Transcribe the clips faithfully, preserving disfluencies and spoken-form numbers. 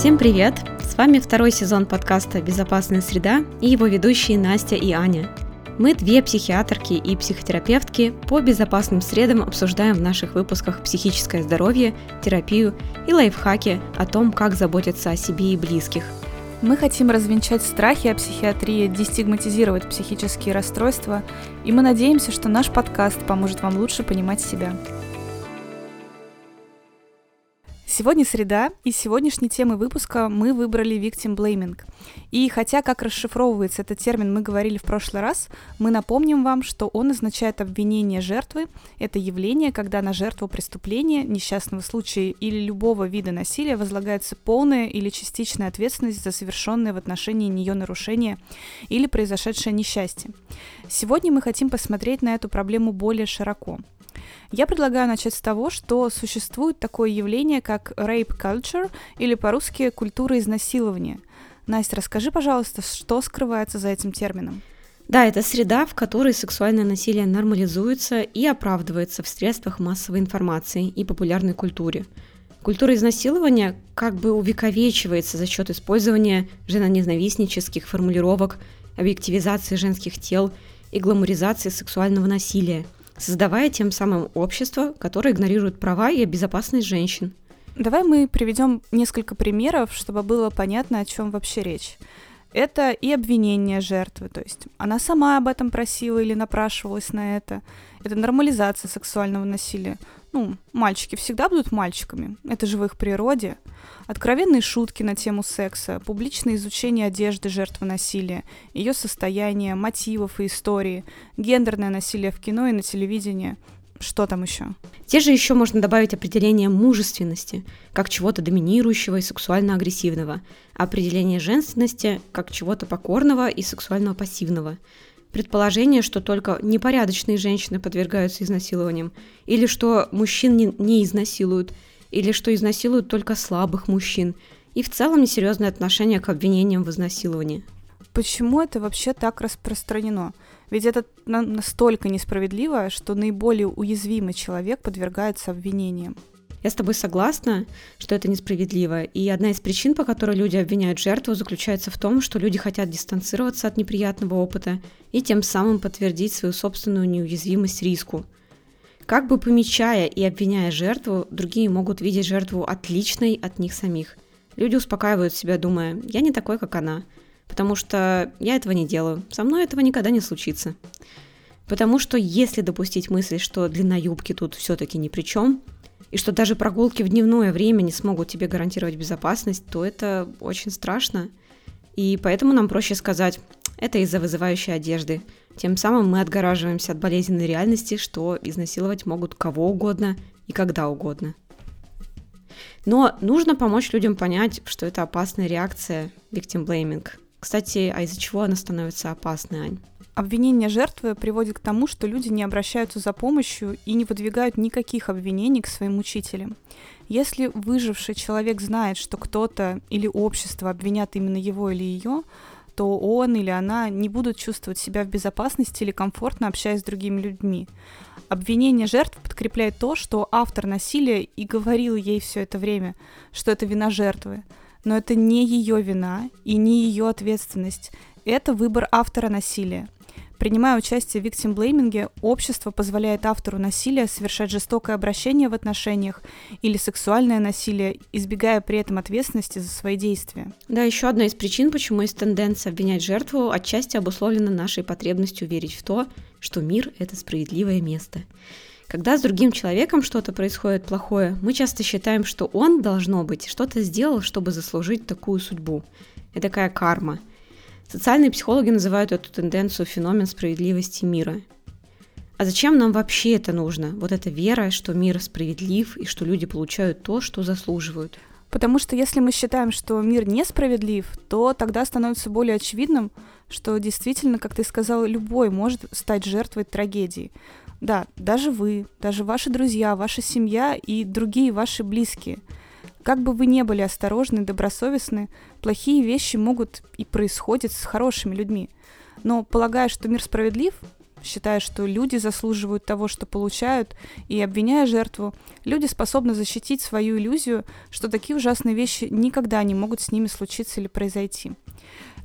Всем привет! С вами второй сезон подкаста «Безопасная среда» и его ведущие Настя и Аня. Мы две психиатрки и психотерапевтки по безопасным средам обсуждаем в наших выпусках психическое здоровье, терапию и лайфхаки о том, как заботиться о себе и близких. Мы хотим развенчать страхи о психиатрии, дестигматизировать психические расстройства, и мы надеемся, что наш подкаст поможет вам лучше понимать себя. Сегодня среда, и сегодняшней темой выпуска мы выбрали Виктимблейминг. И хотя, как расшифровывается этот термин, мы говорили в прошлый раз, мы напомним вам, что он означает обвинение жертвы. Это явление, когда на жертву преступления, несчастного случая или любого вида насилия возлагается полная или частичная ответственность за совершенное в отношении нее нарушение или произошедшее несчастье. Сегодня мы хотим посмотреть на эту проблему более широко. Я предлагаю начать с того, что существует такое явление, как rape culture, или по-русски культура изнасилования. Настя, расскажи, пожалуйста, что скрывается за этим термином? Да, это среда, в которой сексуальное насилие нормализуется и оправдывается в средствах массовой информации и популярной культуре. Культура изнасилования как бы увековечивается за счет использования женоненавистнических формулировок, объективизации женских тел и гламуризации сексуального насилия, создавая тем самым общество, которое игнорирует права и безопасность женщин. Давай мы приведем несколько примеров, чтобы было понятно, о чем вообще речь. Это и обвинение жертвы, то есть она сама об этом просила или напрашивалась на это. Это нормализация сексуального насилия. Ну, мальчики всегда будут мальчиками, это же в их природе. Откровенные шутки на тему секса, публичное изучение одежды жертвы насилия, ее состояния, мотивов и истории, гендерное насилие в кино и на телевидении. Что там еще? Те же еще можно добавить определение мужественности, как чего-то доминирующего и сексуально-агрессивного, определение женственности, как чего-то покорного и сексуально-пассивного, предположение, что только непорядочные женщины подвергаются изнасилованиям, или что мужчин не, не изнасилуют, или что изнасилуют только слабых мужчин, и в целом несерьезное отношение к обвинениям в изнасиловании. Почему это вообще так распространено? Ведь это настолько несправедливо, что наиболее уязвимый человек подвергается обвинениям. Я с тобой согласна, что это несправедливо, и одна из причин, по которой люди обвиняют жертву, заключается в том, что люди хотят дистанцироваться от неприятного опыта и тем самым подтвердить свою собственную неуязвимость риску. Как бы помечая и обвиняя жертву, другие могут видеть жертву отличной от них самих. Люди успокаивают себя, думая: «Я не такой, как она», потому что я этого не делаю, со мной этого никогда не случится. Потому что если допустить мысль, что длина юбки тут все-таки ни при чем, и что даже прогулки в дневное время не смогут тебе гарантировать безопасность, то это очень страшно. И поэтому нам проще сказать: это из-за вызывающей одежды. Тем самым мы отгораживаемся от болезненной реальности, что изнасиловать могут кого угодно и когда угодно. Но нужно помочь людям понять, что это опасная реакция victim-blaming. Кстати, а из-за чего она становится опасной, Ань? Обвинение жертвы приводит к тому, что люди не обращаются за помощью и не выдвигают никаких обвинений к своим мучителям. Если выживший человек знает, что кто-то или общество обвинят именно его или ее, то он или она не будут чувствовать себя в безопасности или комфортно, общаясь с другими людьми. Обвинение жертв подкрепляет то, что автор насилия и говорил ей все это время, что это вина жертвы. Но это не ее вина и не ее ответственность. Это выбор автора насилия. Принимая участие в виктимблейминге, общество позволяет автору насилия совершать жестокое обращение в отношениях или сексуальное насилие, избегая при этом ответственности за свои действия. Да, еще одна из причин, почему есть тенденция обвинять жертву, отчасти обусловлена нашей потребностью верить в то, что мир – это справедливое место. Когда с другим человеком что-то происходит плохое, мы часто считаем, что он, должно быть, что-то сделал, чтобы заслужить такую судьбу. Это такая карма. Социальные психологи называют эту тенденцию феномен справедливости мира. А зачем нам вообще это нужно? Вот эта вера, что мир справедлив и что люди получают то, что заслуживают. Потому что если мы считаем, что мир несправедлив, то тогда становится более очевидным, что действительно, как ты сказала, любой может стать жертвой трагедии. Да, даже вы, даже ваши друзья, ваша семья и другие ваши близкие. Как бы вы ни были осторожны, добросовестны, плохие вещи могут и происходят с хорошими людьми. Но полагая, что мир справедлив, считая, что люди заслуживают того, что получают, и обвиняя жертву, люди способны защитить свою иллюзию, что такие ужасные вещи никогда не могут с ними случиться или произойти.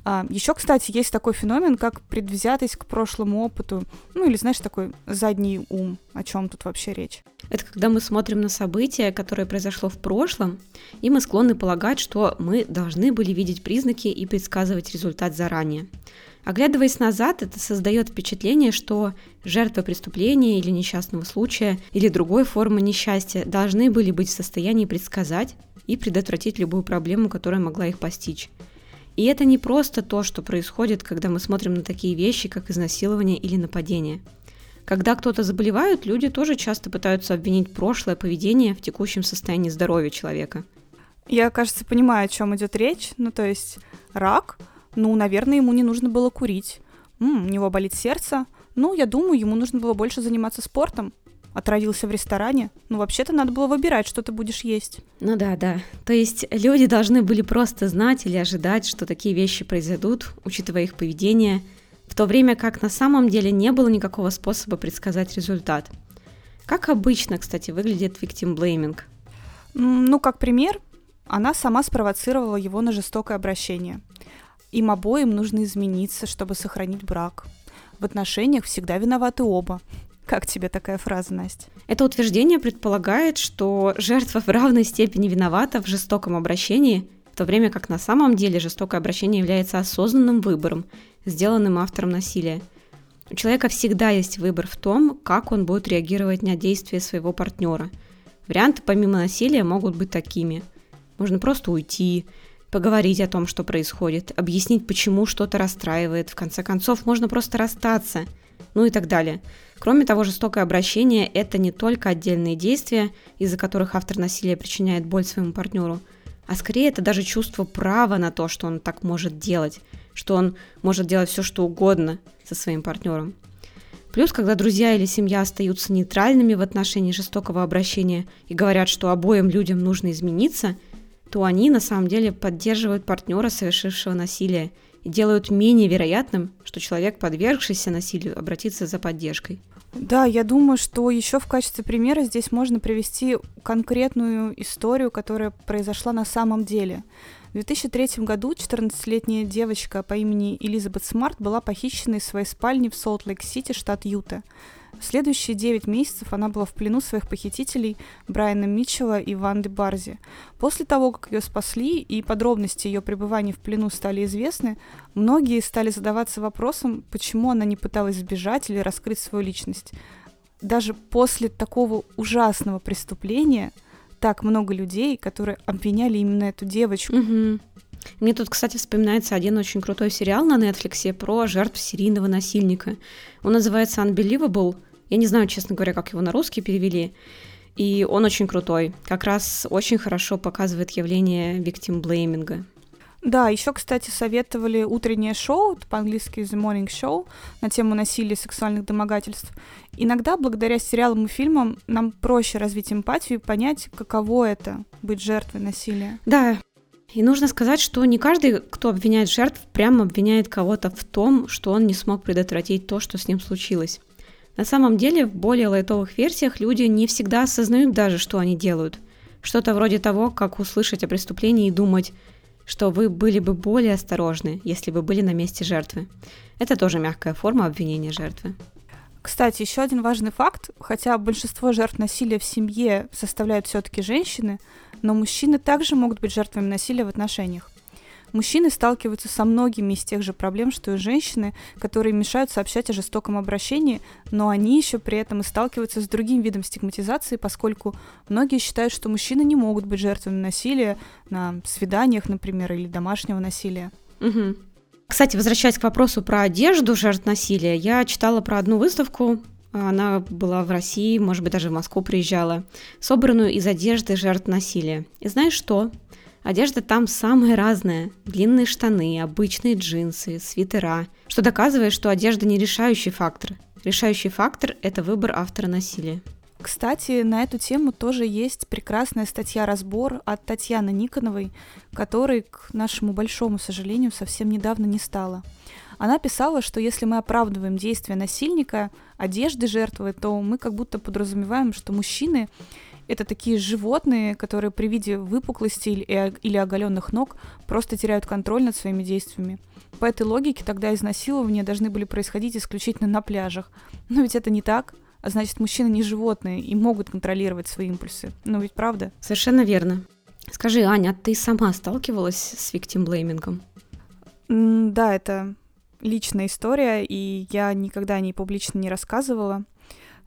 А, еще, кстати, есть такой феномен, как предвзятость к прошлому опыту, ну или, знаешь, такой задний ум, о чем тут вообще речь. Это когда мы смотрим на событие, которое произошло в прошлом, и мы склонны полагать, что мы должны были видеть признаки и предсказывать результат заранее. Оглядываясь назад, это создает впечатление, что жертвы преступления или несчастного случая или другой формы несчастья должны были быть в состоянии предсказать и предотвратить любую проблему, которая могла их постичь. И это не просто то, что происходит, когда мы смотрим на такие вещи, как изнасилование или нападение. Когда кто-то заболевает, люди тоже часто пытаются обвинить прошлое поведение в текущем состоянии здоровья человека. Я, кажется, понимаю, о чем идет речь. Ну, то есть рак, ну, наверное, ему не нужно было курить. М-м, у него болит сердце. Ну, я думаю, ему нужно было больше заниматься спортом. Отравился в ресторане. Ну, вообще-то надо было выбирать, что ты будешь есть. Ну да, да. То есть люди должны были просто знать или ожидать, что такие вещи произойдут, учитывая их поведение, в то время как на самом деле не было никакого способа предсказать результат. Как обычно, кстати, выглядит виктимблейминг? Ну, как пример, она сама спровоцировала его на жестокое обращение. Им обоим нужно измениться, чтобы сохранить брак. В отношениях всегда виноваты оба. Как тебе такая фраза, Настя? Это утверждение предполагает, что жертва в равной степени виновата в жестоком обращении, в то время как на самом деле жестокое обращение является осознанным выбором, сделанным автором насилия. У человека всегда есть выбор в том, как он будет реагировать на действия своего партнера. Варианты помимо насилия могут быть такими. Можно просто уйти, поговорить о том, что происходит, объяснить, почему что-то расстраивает, в конце концов, можно просто расстаться, ну и так далее. Кроме того, жестокое обращение – это не только отдельные действия, из-за которых автор насилия причиняет боль своему партнеру, а скорее это даже чувство права на то, что он так может делать, что он может делать все, что угодно со своим партнером. Плюс, когда друзья или семья остаются нейтральными в отношении жестокого обращения и говорят, что обоим людям нужно измениться, то они на самом деле поддерживают партнера, совершившего насилие, и делают менее вероятным, что человек, подвергшийся насилию, обратится за поддержкой. Да, я думаю, что еще в качестве примера здесь можно привести конкретную историю, которая произошла на самом деле. В две тысячи третьем году четырнадцатилетняя девочка по имени Элизабет Смарт была похищена из своей спальни в Солт-Лейк-Сити, штат Юта. В следующие девять месяцев она была в плену своих похитителей Брайана Митчелла и Ванды Барзи. После того, как ее спасли и подробности ее пребывания в плену стали известны, многие стали задаваться вопросом, почему она не пыталась сбежать или раскрыть свою личность. Даже после такого ужасного преступления так много людей, которые обвиняли именно эту девочку. Угу. Мне тут, кстати, вспоминается один очень крутой сериал на Netflix про жертв серийного насильника. Он называется Unbelievable. Я не знаю, честно говоря, как его на русский перевели. И он очень крутой. Как раз очень хорошо показывает явление виктимблейминга. Да, еще, кстати, советовали утреннее шоу, по-английски The Morning Show, на тему насилия и сексуальных домогательств. Иногда, благодаря сериалам и фильмам, нам проще развить эмпатию и понять, каково это — быть жертвой насилия. Да. И нужно сказать, что не каждый, кто обвиняет жертв, прямо обвиняет кого-то в том, что он не смог предотвратить то, что с ним случилось. На самом деле, в более лайтовых версиях люди не всегда осознают даже, что они делают. Что-то вроде того, как услышать о преступлении и думать, что вы были бы более осторожны, если бы были на месте жертвы. Это тоже мягкая форма обвинения жертвы. Кстати, еще один важный факт. Хотя большинство жертв насилия в семье составляют все-таки женщины, но мужчины также могут быть жертвами насилия в отношениях. Мужчины сталкиваются со многими из тех же проблем, что и женщины, которые мешают сообщать о жестоком обращении, но они еще при этом и сталкиваются с другим видом стигматизации, поскольку многие считают, что мужчины не могут быть жертвами насилия на свиданиях, например, или домашнего насилия. Угу. Кстати, возвращаясь к вопросу про одежду жертв насилия, я читала про одну выставку, она была в России, может быть, даже в Москву приезжала, собранную из одежды жертв насилия. И знаешь что? Одежда там самая разная. Длинные штаны, обычные джинсы, свитера. Что доказывает, что одежда не решающий фактор. Решающий фактор – это выбор автора насилия. Кстати, на эту тему тоже есть прекрасная статья-разбор от Татьяны Никоновой, которой, к нашему большому сожалению, совсем недавно не стало. Она писала, что если мы оправдываем действия насильника одежды жертвы, то мы как будто подразумеваем, что мужчины — это такие животные, которые при виде выпуклости или оголенных ног просто теряют контроль над своими действиями. По этой логике тогда изнасилования должны были происходить исключительно на пляжах. Но ведь это не так. А значит, мужчины не животные и могут контролировать свои импульсы. Ну ведь правда? Совершенно верно. Скажи, Аня, ты сама сталкивалась с виктимблеймингом? Mm, да, это личная история, и я никогда о ней публично не рассказывала.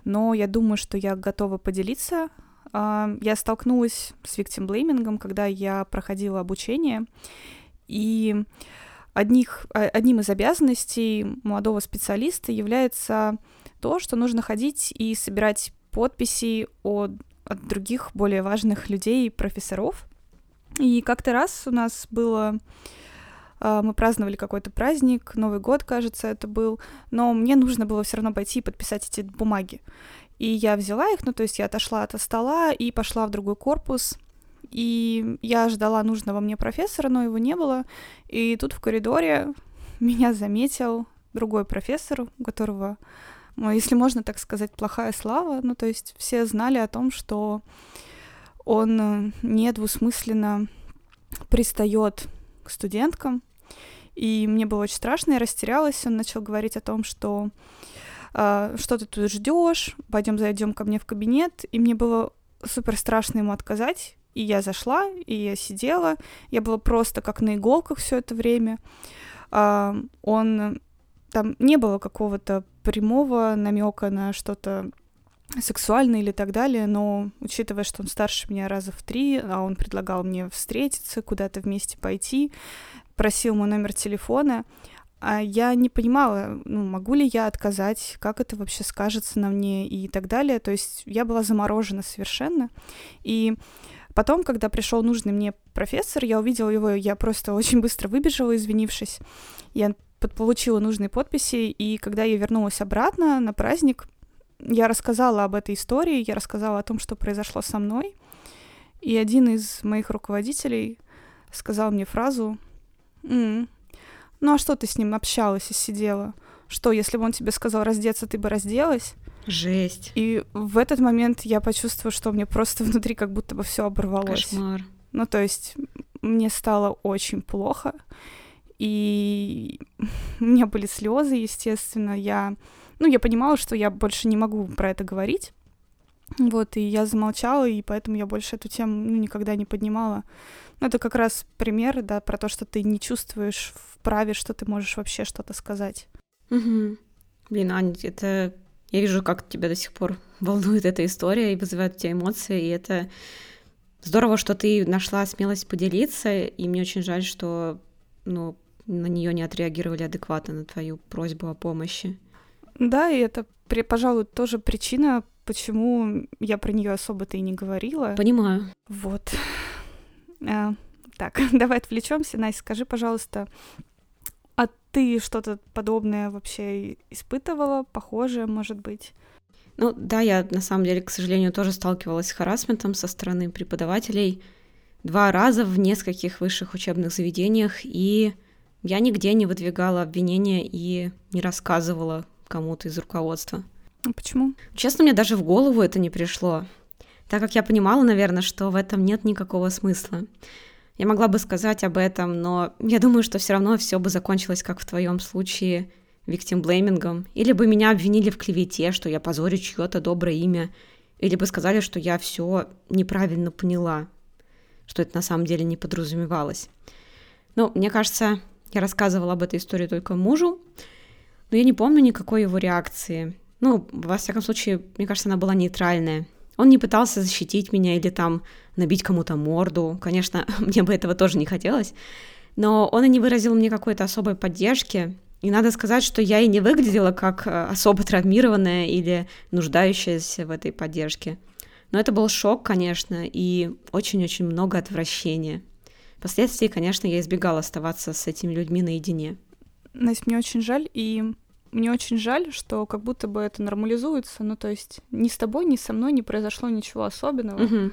Но я думаю, что я готова поделиться. Я столкнулась с виктимблеймингом, когда я проходила обучение. И одних, одним из обязанностей молодого специалиста является то, что нужно ходить и собирать подписи от, от других более важных людей, профессоров. И как-то раз у нас было... Мы праздновали какой-то праздник, Новый год, кажется, это был, но мне нужно было все равно пойти и подписать эти бумаги. И я взяла их, ну, то есть я отошла от стола и пошла в другой корпус, и я ждала нужного мне профессора, но его не было, и тут в коридоре меня заметил другой профессор, у которого, если можно так сказать, плохая слава, ну, то есть все знали о том, что он недвусмысленно пристает к студенткам, и мне было очень страшно, я растерялась. Он начал говорить о том, что э, что ты тут ждешь, пойдем зайдем ко мне в кабинет, и мне было супер страшно ему отказать, и я зашла, и я сидела, я была просто как на иголках все это время. Э, он там не было какого-то прямого намека на что-то сексуальный или так далее, но учитывая, что он старше меня раза в три, а он предлагал мне встретиться, куда-то вместе пойти, просил мой номер телефона, а я не понимала, ну, могу ли я отказать, как это вообще скажется на мне и так далее, то есть я была заморожена совершенно, и потом, когда пришел нужный мне профессор, я увидела его, я просто очень быстро выбежала, извинившись, я получила нужные подписи, и когда я вернулась обратно на праздник, я рассказала об этой истории, я рассказала о том, что произошло со мной, и один из моих руководителей сказал мне фразу: «М-м, ну а что ты с ним общалась и сидела? Что, если бы он тебе сказал раздеться, ты бы разделась?» Жесть. И в этот момент я почувствовала, что мне просто внутри как будто бы все оборвалось. Кошмар. Ну то есть мне стало очень плохо, и у меня были слезы, естественно, я... Ну, я понимала, что я больше не могу про это говорить, вот, и я замолчала, и поэтому я больше эту тему, ну, никогда не поднимала. Ну, это как раз пример, да, про то, что ты не чувствуешь вправе, что ты можешь вообще что-то сказать. Угу. Блин, Аня, это... Я вижу, как тебя до сих пор волнует эта история и вызывает у тебя эмоции, и это здорово, что ты нашла смелость поделиться, и мне очень жаль, что, ну, на нее не отреагировали адекватно, на твою просьбу о помощи. Да, и это, пожалуй, тоже причина, почему я про нее особо-то и не говорила. Понимаю. Вот. А, так, давай отвлечемся. Настя, скажи, пожалуйста, а ты что-то подобное вообще испытывала, похожее, может быть? Ну да, я на самом деле, к сожалению, тоже сталкивалась с харассментом со стороны преподавателей два раза в нескольких высших учебных заведениях, и я нигде не выдвигала обвинения и не рассказывала кому-то из руководства. Почему? Честно, мне даже в голову это не пришло, так как я понимала, наверное, что в этом нет никакого смысла. Я могла бы сказать об этом, но я думаю, что все равно все бы закончилось, как в твоем случае, виктимблеймингом, или бы меня обвинили в клевете, что я позорю чье-то доброе имя, или бы сказали, что я все неправильно поняла, что это на самом деле не подразумевалось. Но мне кажется, я рассказывала об этой истории только мужу, но я не помню никакой его реакции. Ну, во всяком случае, мне кажется, она была нейтральная. Он не пытался защитить меня или там набить кому-то морду. Конечно, мне бы этого тоже не хотелось. Но он и не выразил мне какой-то особой поддержки. И надо сказать, что я и не выглядела как особо травмированная или нуждающаяся в этой поддержке. Но это был шок, конечно, и очень-очень много отвращения. Впоследствии, конечно, я избегала оставаться с этими людьми наедине. Настя, мне очень жаль, и мне очень жаль, что как будто бы это нормализуется, ну, то есть ни с тобой, ни со мной не произошло ничего особенного. Угу.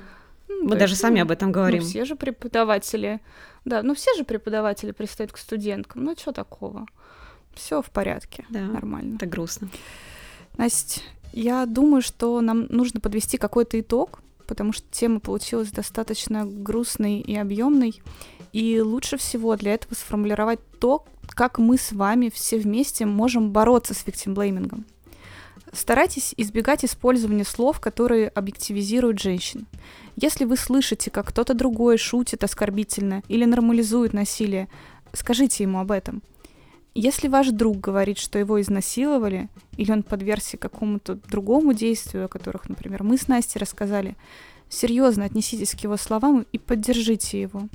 Ну, мы даже есть, сами ну, об этом говорим. Ну, все же преподаватели, да, ну, все же преподаватели пристают к студенткам, ну, что такого? все в порядке, да, нормально. Это грустно. Настя, я думаю, что нам нужно подвести какой-то итог, потому что тема получилась достаточно грустной и объемной. И лучше всего для этого сформулировать то, как мы с вами все вместе можем бороться с виктимблеймингом. Старайтесь избегать использования слов, которые объективизируют женщин. Если вы слышите, как кто-то другой шутит оскорбительно или нормализует насилие, скажите ему об этом. Если ваш друг говорит, что его изнасиловали, или он подвергся какому-то другому действию, о которых, например, мы с Настей рассказали, серьезно отнеситесь к его словам и поддержите его.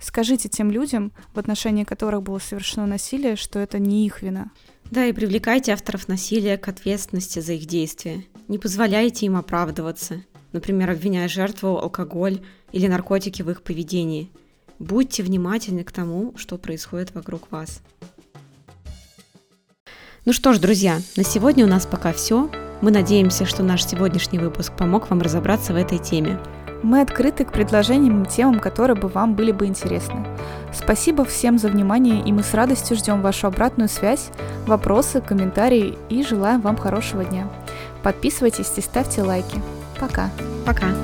Скажите тем людям, в отношении которых было совершено насилие, что это не их вина. Да, и привлекайте авторов насилия к ответственности за их действия. Не позволяйте им оправдываться, например, обвиняя жертву, алкоголь или наркотики в их поведении. Будьте внимательны к тому, что происходит вокруг вас. Ну что ж, друзья, на сегодня у нас пока все. Мы надеемся, что наш сегодняшний выпуск помог вам разобраться в этой теме. Мы открыты к предложениям и темам, которые бы вам были бы интересны. Спасибо всем за внимание, и мы с радостью ждем вашу обратную связь, вопросы, комментарии и желаем вам хорошего дня. Подписывайтесь и ставьте лайки. Пока. Пока.